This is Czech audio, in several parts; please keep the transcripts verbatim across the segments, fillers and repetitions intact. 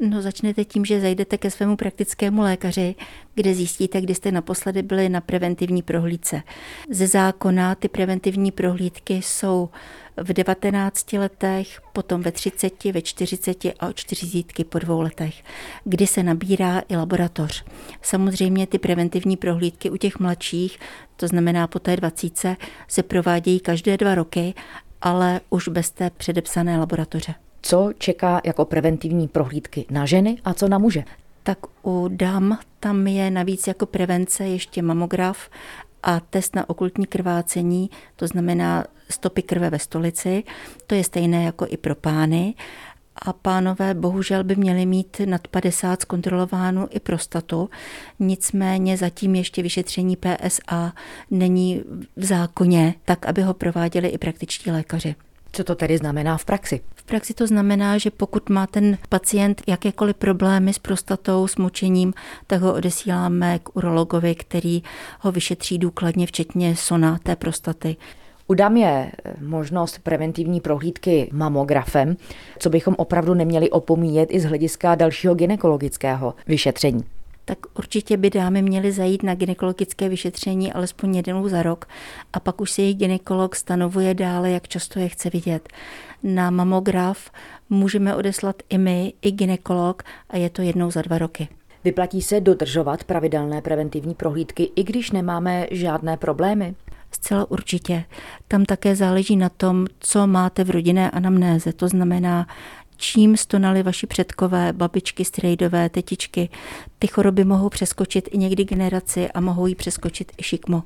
No, začnete tím, že zajdete ke svému praktickému lékaři, kde zjistíte, kdy jste naposledy byli na preventivní prohlídce. Ze zákona ty preventivní prohlídky jsou v devatenácti letech, potom ve třiceti, ve čtyřiceti a od čtyřicítky po dvou letech, kdy se nabírá i laboratoř. Samozřejmě ty preventivní prohlídky u těch mladších, to znamená po té dvacítce, se provádějí každé dva roky, ale už bez té předepsané laboratoře. Co čeká jako preventivní prohlídky na ženy a co na muže? Tak u dám tam je navíc jako prevence ještě mamograf a test na okultní krvácení, to znamená stopy krve ve stolici. To je stejné jako i pro pány. A pánové bohužel by měli mít nad padesát zkontrolovánu i prostatu. Nicméně zatím ještě vyšetření P S A není v zákoně, tak aby ho prováděli i praktičtí lékaři. Co to tedy znamená v praxi? V praxi to znamená, že pokud má ten pacient jakékoliv problémy s prostatou, s močením, tak ho odesíláme k urologovi, který ho vyšetří důkladně, včetně sona té prostaty. U dám je možnost preventivní prohlídky mamografem, co bychom opravdu neměli opomíjet i z hlediska dalšího gynekologického vyšetření. Tak určitě by dámy měly zajít na gynekologické vyšetření alespoň jednou za rok a pak už si jejich gynekolog stanovuje dále, jak často je chce vidět. Na mamograf můžeme odeslat i my, i gynekolog a je to jednou za dva roky. Vyplatí se dodržovat pravidelné preventivní prohlídky, i když nemáme žádné problémy? Zcela určitě. Tam také záleží na tom, co máte v rodinné anamnéze, to znamená, čím stonali vaši předkové, babičky, strejdové, tetičky. Ty choroby mohou přeskočit i někdy generaci a mohou ji přeskočit i šikmo.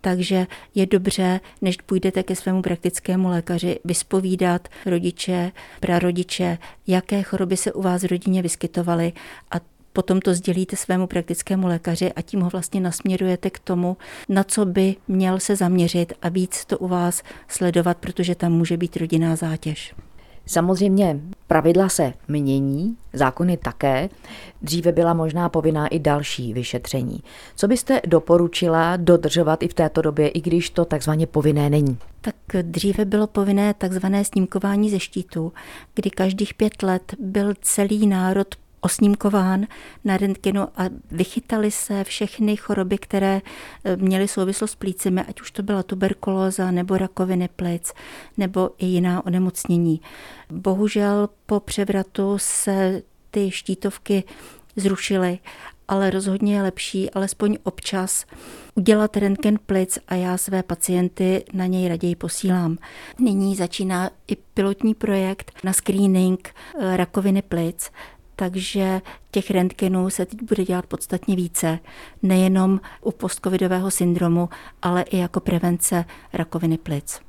Takže je dobře, než půjdete ke svému praktickému lékaři, vyspovídat rodiče, prarodiče, jaké choroby se u vás v rodině vyskytovaly a potom to sdělíte svému praktickému lékaři a tím ho vlastně nasměrujete k tomu, na co by měl se zaměřit a víc to u vás sledovat, protože tam může být rodinná zátěž. Samozřejmě pravidla se mění, zákony také. Dříve byla možná povinná i další vyšetření. Co byste doporučila dodržovat i v této době, i když to takzvaně povinné není? Tak dříve bylo povinné takzvané snímkování ze štítu, kdy každých pět let byl celý národ osnímkován na rentgenu a vychytaly se všechny choroby, které měly souvislost s plícemi, ať už to byla tuberkulóza nebo rakoviny plic nebo i jiná onemocnění. Bohužel po převratu se ty štítovky zrušily, ale rozhodně je lepší, alespoň občas, udělat rentgen plic a já své pacienty na něj raději posílám. Nyní začíná i pilotní projekt na screening rakoviny plic, takže těch rentgenů se teď bude dělat podstatně více, nejenom u postcovidového syndromu, ale i jako prevence rakoviny plic.